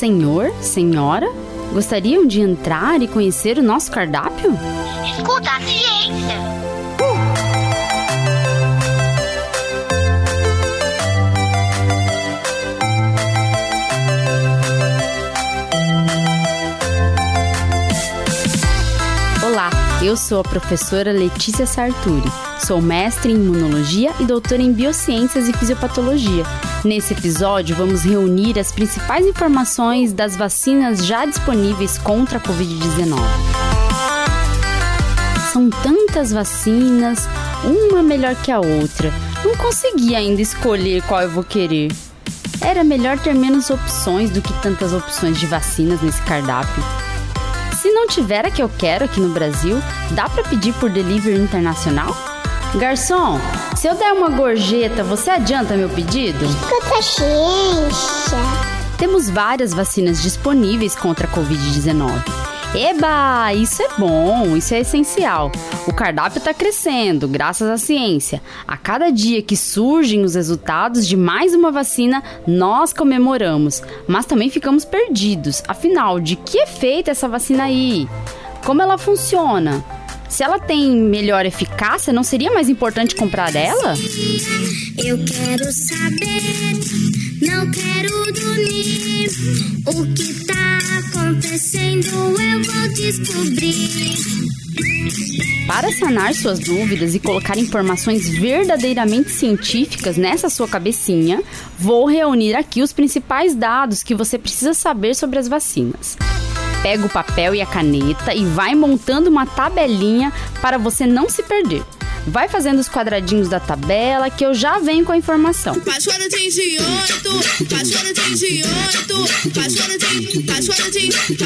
senhor, senhora, gostariam de entrar e conhecer o nosso cardápio? Escuta a Ciência! Olá, eu sou a professora Letícia Sarturi. Sou mestre em imunologia e doutora em biociências e fisiopatologia. Nesse episódio, vamos reunir as principais informações das vacinas já disponíveis contra a Covid-19. São tantas vacinas, uma melhor que a outra. Não consegui ainda escolher qual eu vou querer. Era melhor ter menos opções do que tantas opções de vacinas nesse cardápio. Se não tiver a que eu quero aqui no Brasil, dá para pedir por delivery internacional? Garçom, se eu der uma gorjeta, você adianta meu pedido? Escuta, gente! Temos várias vacinas disponíveis contra a Covid-19. Eba, isso é bom, isso é essencial. O cardápio está crescendo, graças à ciência. A cada dia que surgem os resultados de mais uma vacina, nós comemoramos. Mas também ficamos perdidos. Afinal, de que é feita essa vacina aí? Como ela funciona? Se ela tem melhor eficácia, não seria mais importante comprar ela? Eu quero saber, não quero dormir. O que tá acontecendo eu vou descobrir. Para sanar suas dúvidas e colocar informações verdadeiramente científicas nessa sua cabecinha, vou reunir aqui os principais dados que você precisa saber sobre as vacinas. Pega o papel e a caneta e vai montando uma tabelinha para você não se perder. Vai fazendo os quadradinhos da tabela que eu já venho com a informação. Paçoada tem de 8, paçoada tem de 8, paçoada tem de 8,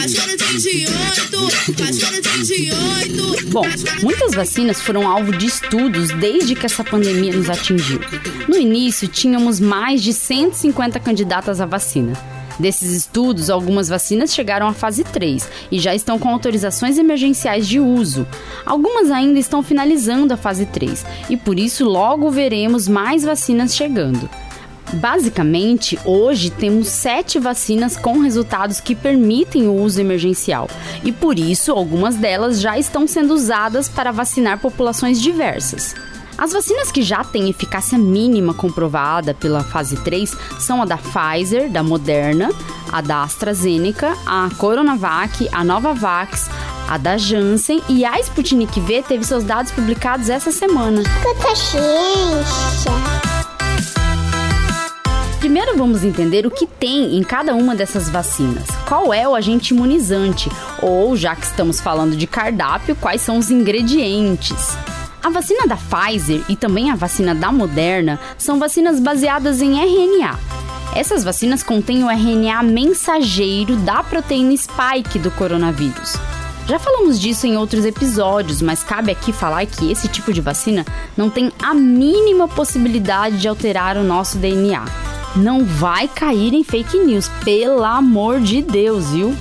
paçoada tem de 8. Bom, muitas vacinas foram alvo de estudos desde que essa pandemia nos atingiu. No início, tínhamos mais de 150 candidatas à vacina. Desses estudos, algumas vacinas chegaram à fase 3 e já estão com autorizações emergenciais de uso. Algumas ainda estão finalizando a fase 3 e por isso logo veremos mais vacinas chegando. Basicamente, hoje temos 7 vacinas com resultados que permitem o uso emergencial e por isso algumas delas já estão sendo usadas para vacinar populações diversas. As vacinas que já têm eficácia mínima comprovada pela fase 3 são a da Pfizer, da Moderna, a da AstraZeneca, a Coronavac, a Novavax, a da Janssen e a Sputnik V teve seus dados publicados essa semana. Primeiro vamos entender o que tem em cada uma dessas vacinas. Qual é o agente imunizante? Ou, já que estamos falando de cardápio, quais são os ingredientes? A vacina da Pfizer e também a vacina da Moderna são vacinas baseadas em RNA. Essas vacinas contêm o RNA mensageiro da proteína spike do coronavírus. Já falamos disso em outros episódios, mas cabe aqui falar que esse tipo de vacina não tem a mínima possibilidade de alterar o nosso DNA. Não vai cair em fake news, pelo amor de Deus, viu?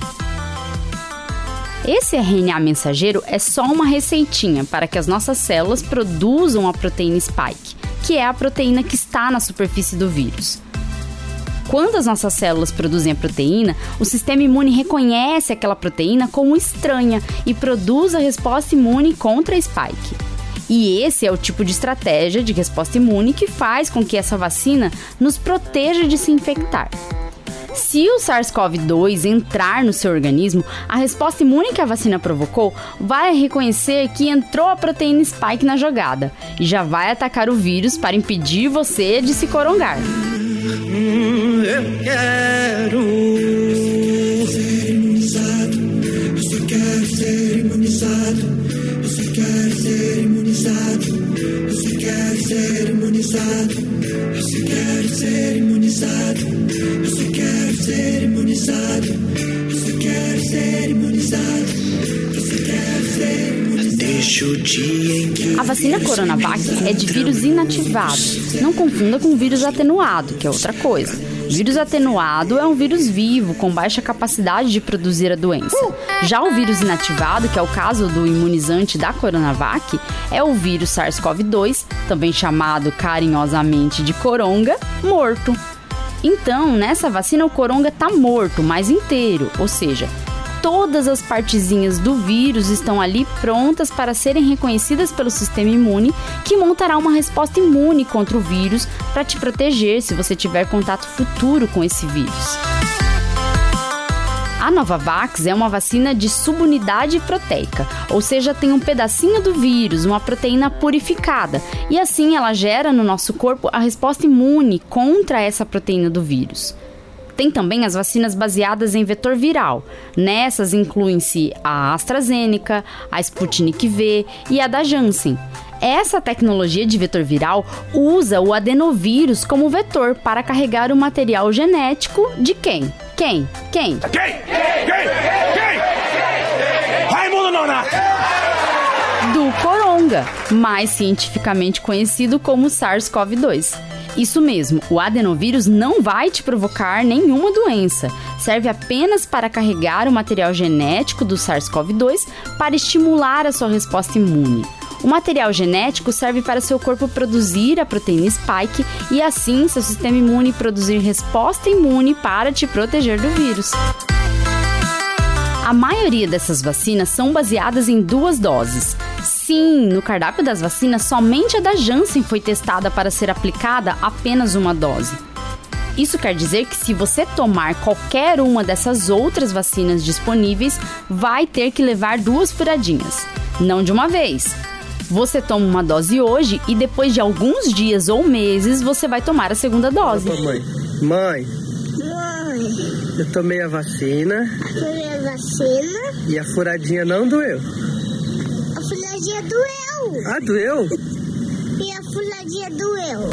Esse RNA mensageiro é só uma receitinha para que as nossas células produzam a proteína spike, que é a proteína que está na superfície do vírus. Quando as nossas células produzem a proteína, o sistema imune reconhece aquela proteína como estranha e produz a resposta imune contra a spike. E esse é o tipo de estratégia de resposta imune que faz com que essa vacina nos proteja de se infectar. Se o SARS-CoV-2 entrar no seu organismo, a resposta imune que a vacina provocou vai reconhecer que entrou a proteína spike na jogada e já vai atacar o vírus para impedir você de se corongar. A vacina Coronavac é de vírus inativado. Não confunda com vírus atenuado, que é outra coisa. Vírus atenuado é um vírus vivo, com baixa capacidade de produzir a doença. Já o vírus inativado, que é o caso do imunizante da Coronavac, é o vírus SARS-CoV-2, também chamado carinhosamente de coronga, morto. Então, nessa vacina, o coronga tá morto, mas inteiro, ou seja, todas as partezinhas do vírus estão ali prontas para serem reconhecidas pelo sistema imune, que montará uma resposta imune contra o vírus para te proteger se você tiver contato futuro com esse vírus. A Novavax é uma vacina de subunidade proteica, ou seja, tem um pedacinho do vírus, uma proteína purificada, e assim ela gera no nosso corpo a resposta imune contra essa proteína do vírus. Tem também as vacinas baseadas em vetor viral. Nessas incluem-se a AstraZeneca, a Sputnik V e a da Janssen. Essa tecnologia de vetor viral usa o adenovírus como vetor para carregar o material genético de quem? Raimundo Nonato! Do coronga, mais cientificamente conhecido como SARS-CoV-2. Isso mesmo, o adenovírus não vai te provocar nenhuma doença. Serve apenas para carregar o material genético do SARS-CoV-2 para estimular a sua resposta imune. O material genético serve para seu corpo produzir a proteína spike e assim seu sistema imune produzir resposta imune para te proteger do vírus. A maioria dessas vacinas são baseadas em 2 doses. Sim, no cardápio das vacinas, somente a da Janssen foi testada para ser aplicada apenas 1 dose. Isso quer dizer que se você tomar qualquer uma dessas outras vacinas disponíveis, vai ter que levar 2 furadinhas. Não de uma vez. Você toma 1 dose hoje e depois de alguns dias ou meses você vai tomar a 2ª dose. Opa, mãe, eu tomei a vacina. E a furadinha não doeu. A furadinha doeu. Ah, doeu? E a furadinha doeu.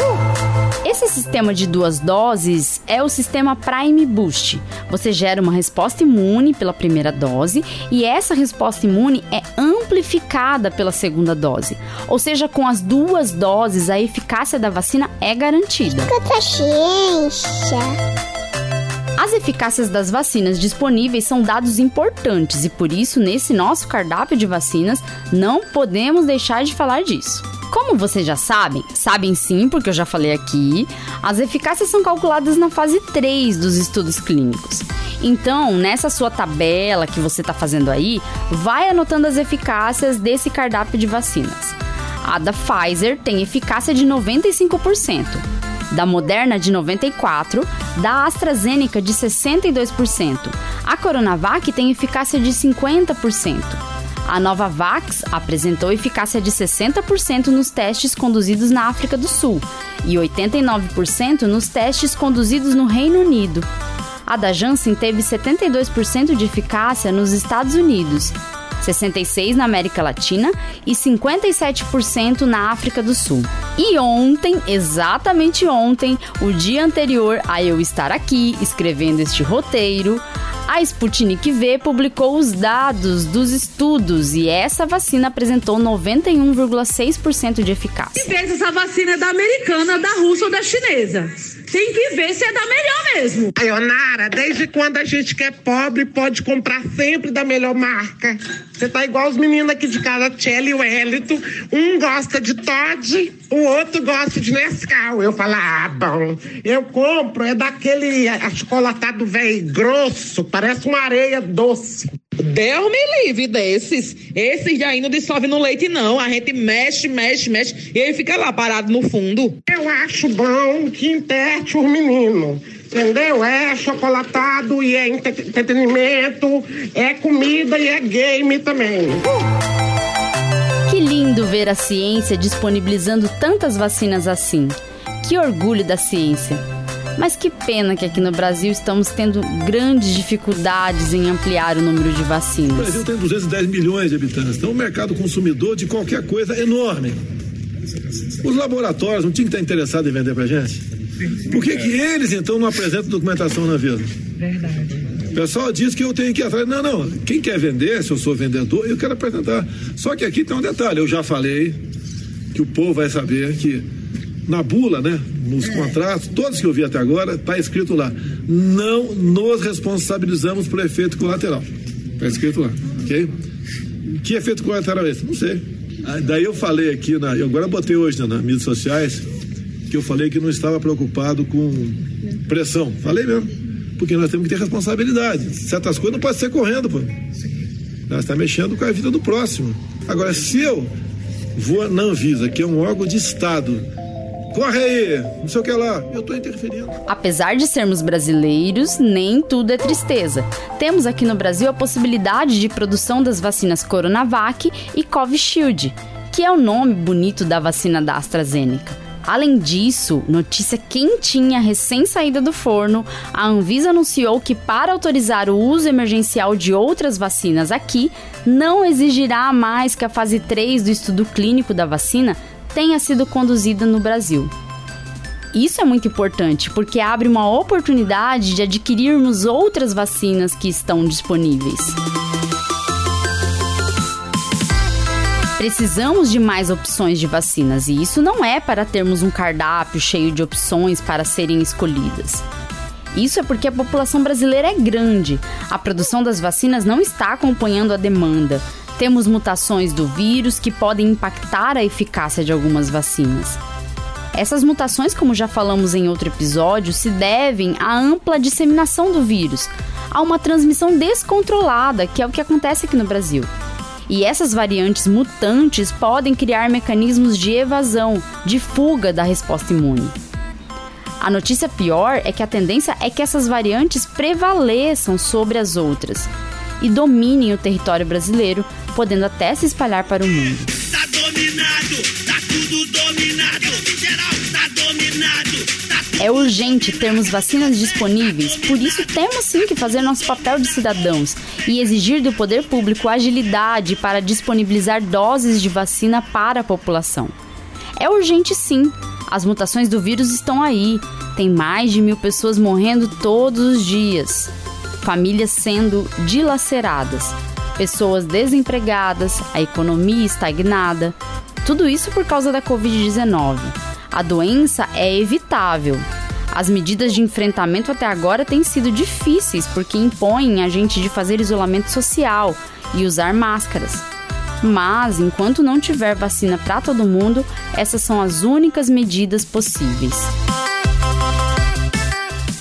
Esse sistema de 2 doses é o sistema Prime Boost. Você gera uma resposta imune pela 1ª dose e essa resposta imune é amplificada pela 2ª dose. Ou seja, com as 2 doses, a eficácia da vacina é garantida. Escuta a Ciência. As eficácias das vacinas disponíveis são dados importantes e por isso, nesse nosso cardápio de vacinas, não podemos deixar de falar disso. Como vocês já sabem sim, porque eu já falei aqui, as eficácias são calculadas na fase 3 dos estudos clínicos. Então, nessa sua tabela que você está fazendo aí, vai anotando as eficácias desse cardápio de vacinas. A da Pfizer tem eficácia de 95%, da Moderna de 94%, da AstraZeneca de 62%, a Coronavac tem eficácia de 50%. A Novavax apresentou eficácia de 60% nos testes conduzidos na África do Sul e 89% nos testes conduzidos no Reino Unido. A da Janssen teve 72% de eficácia nos Estados Unidos, 66% na América Latina e 57% na África do Sul. E ontem, exatamente ontem, o dia anterior a eu estar aqui escrevendo este roteiro, a Sputnik V publicou os dados dos estudos e essa vacina apresentou 91,6% de eficácia. Certeza, essa vacina é da americana, da russa ou da chinesa. Tem que ver se é da melhor mesmo. Ayonara, desde quando a gente que é pobre pode comprar sempre da melhor marca? Você tá igual os meninos aqui de casa, Tchelle e o Hélito. Um gosta de Toddy, o outro gosta de Nescau. Eu falo, bom, eu compro, é daquele achocolatado velho grosso, parece uma areia doce. Deus me livre desses. Esses já não dissolve no leite, não. A gente mexe e ele fica lá parado no fundo. Eu acho bom que interte o menino. Entendeu? É chocolatado e é entretenimento, é comida e é game também. Que lindo ver a ciência disponibilizando tantas vacinas assim. Que orgulho da ciência. Mas que pena que aqui no Brasil estamos tendo grandes dificuldades em ampliar o número de vacinas. O Brasil tem 210 milhões de habitantes, então um mercado consumidor de qualquer coisa enorme. Os laboratórios não tinham que estar interessados em vender pra gente? Por que eles, então, não apresentam documentação na Anvisa? Verdade. O pessoal diz que eu tenho que ir atrás. Não. Quem quer vender, se eu sou vendedor, eu quero apresentar. Só que aqui tem um detalhe. Eu já falei que o povo vai saber que na bula, né? Nos contratos, todos que eu vi até agora, está escrito lá. Não nos responsabilizamos por efeito colateral. Está escrito lá, ok? Que efeito colateral é esse? Não sei. Daí eu falei aqui, eu agora botei hoje nas mídias sociais que eu falei que não estava preocupado com pressão. Falei mesmo, porque nós temos que ter responsabilidade. Certas coisas não podem ser correndo, pô. Nós estamos mexendo com a vida do próximo. Agora, se eu vou na Anvisa, que é um órgão de Estado, corre aí, não sei o que lá, eu estou interferindo. Apesar de sermos brasileiros, nem tudo é tristeza. Temos aqui no Brasil a possibilidade de produção das vacinas Coronavac e Covishield, que é o nome bonito da vacina da AstraZeneca. Além disso, notícia quentinha, recém-saída do forno, a Anvisa anunciou que para autorizar o uso emergencial de outras vacinas aqui, não exigirá mais que a fase 3 do estudo clínico da vacina tenha sido conduzida no Brasil. Isso é muito importante, porque abre uma oportunidade de adquirirmos outras vacinas que estão disponíveis. Precisamos de mais opções de vacinas, e isso não é para termos um cardápio cheio de opções para serem escolhidas. Isso é porque a população brasileira é grande, a produção das vacinas não está acompanhando a demanda. Temos mutações do vírus que podem impactar a eficácia de algumas vacinas. Essas mutações, como já falamos em outro episódio, se devem à ampla disseminação do vírus, a uma transmissão descontrolada, que é o que acontece aqui no Brasil. E essas variantes mutantes podem criar mecanismos de evasão, de fuga da resposta imune. A notícia pior é que a tendência é que essas variantes prevaleçam sobre as outras e dominem o território brasileiro, podendo até se espalhar para o mundo. Tá dominado, tá tudo dominado, geral tá dominado, tá tudo. É urgente termos vacinas disponíveis, por isso temos sim que fazer nosso papel de cidadãos e exigir do poder público agilidade para disponibilizar doses de vacina para a população. É urgente sim, as mutações do vírus estão aí, tem mais de 1.000 pessoas morrendo todos os dias. Famílias sendo dilaceradas, pessoas desempregadas, a economia estagnada. Tudo isso por causa da Covid-19. A doença é evitável. As medidas de enfrentamento até agora têm sido difíceis porque impõem a gente de fazer isolamento social e usar máscaras. Mas, enquanto não tiver vacina para todo mundo, essas são as únicas medidas possíveis.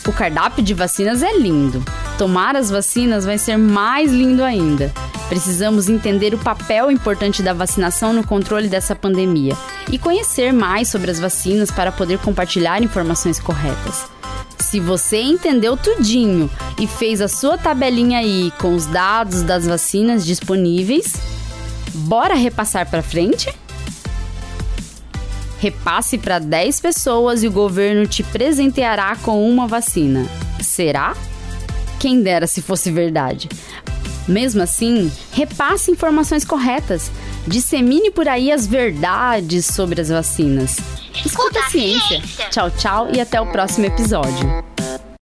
O cardápio de vacinas é lindo. Tomar as vacinas vai ser mais lindo ainda. Precisamos entender o papel importante da vacinação no controle dessa pandemia e conhecer mais sobre as vacinas para poder compartilhar informações corretas. Se você entendeu tudinho e fez a sua tabelinha aí com os dados das vacinas disponíveis, bora repassar para frente? Repasse para 10 pessoas e o governo te presenteará com uma vacina. Será? Quem dera se fosse verdade. Mesmo assim, repasse informações corretas. Dissemine por aí as verdades sobre as vacinas. Escuta a Ciência. Tchau, tchau e até o próximo episódio.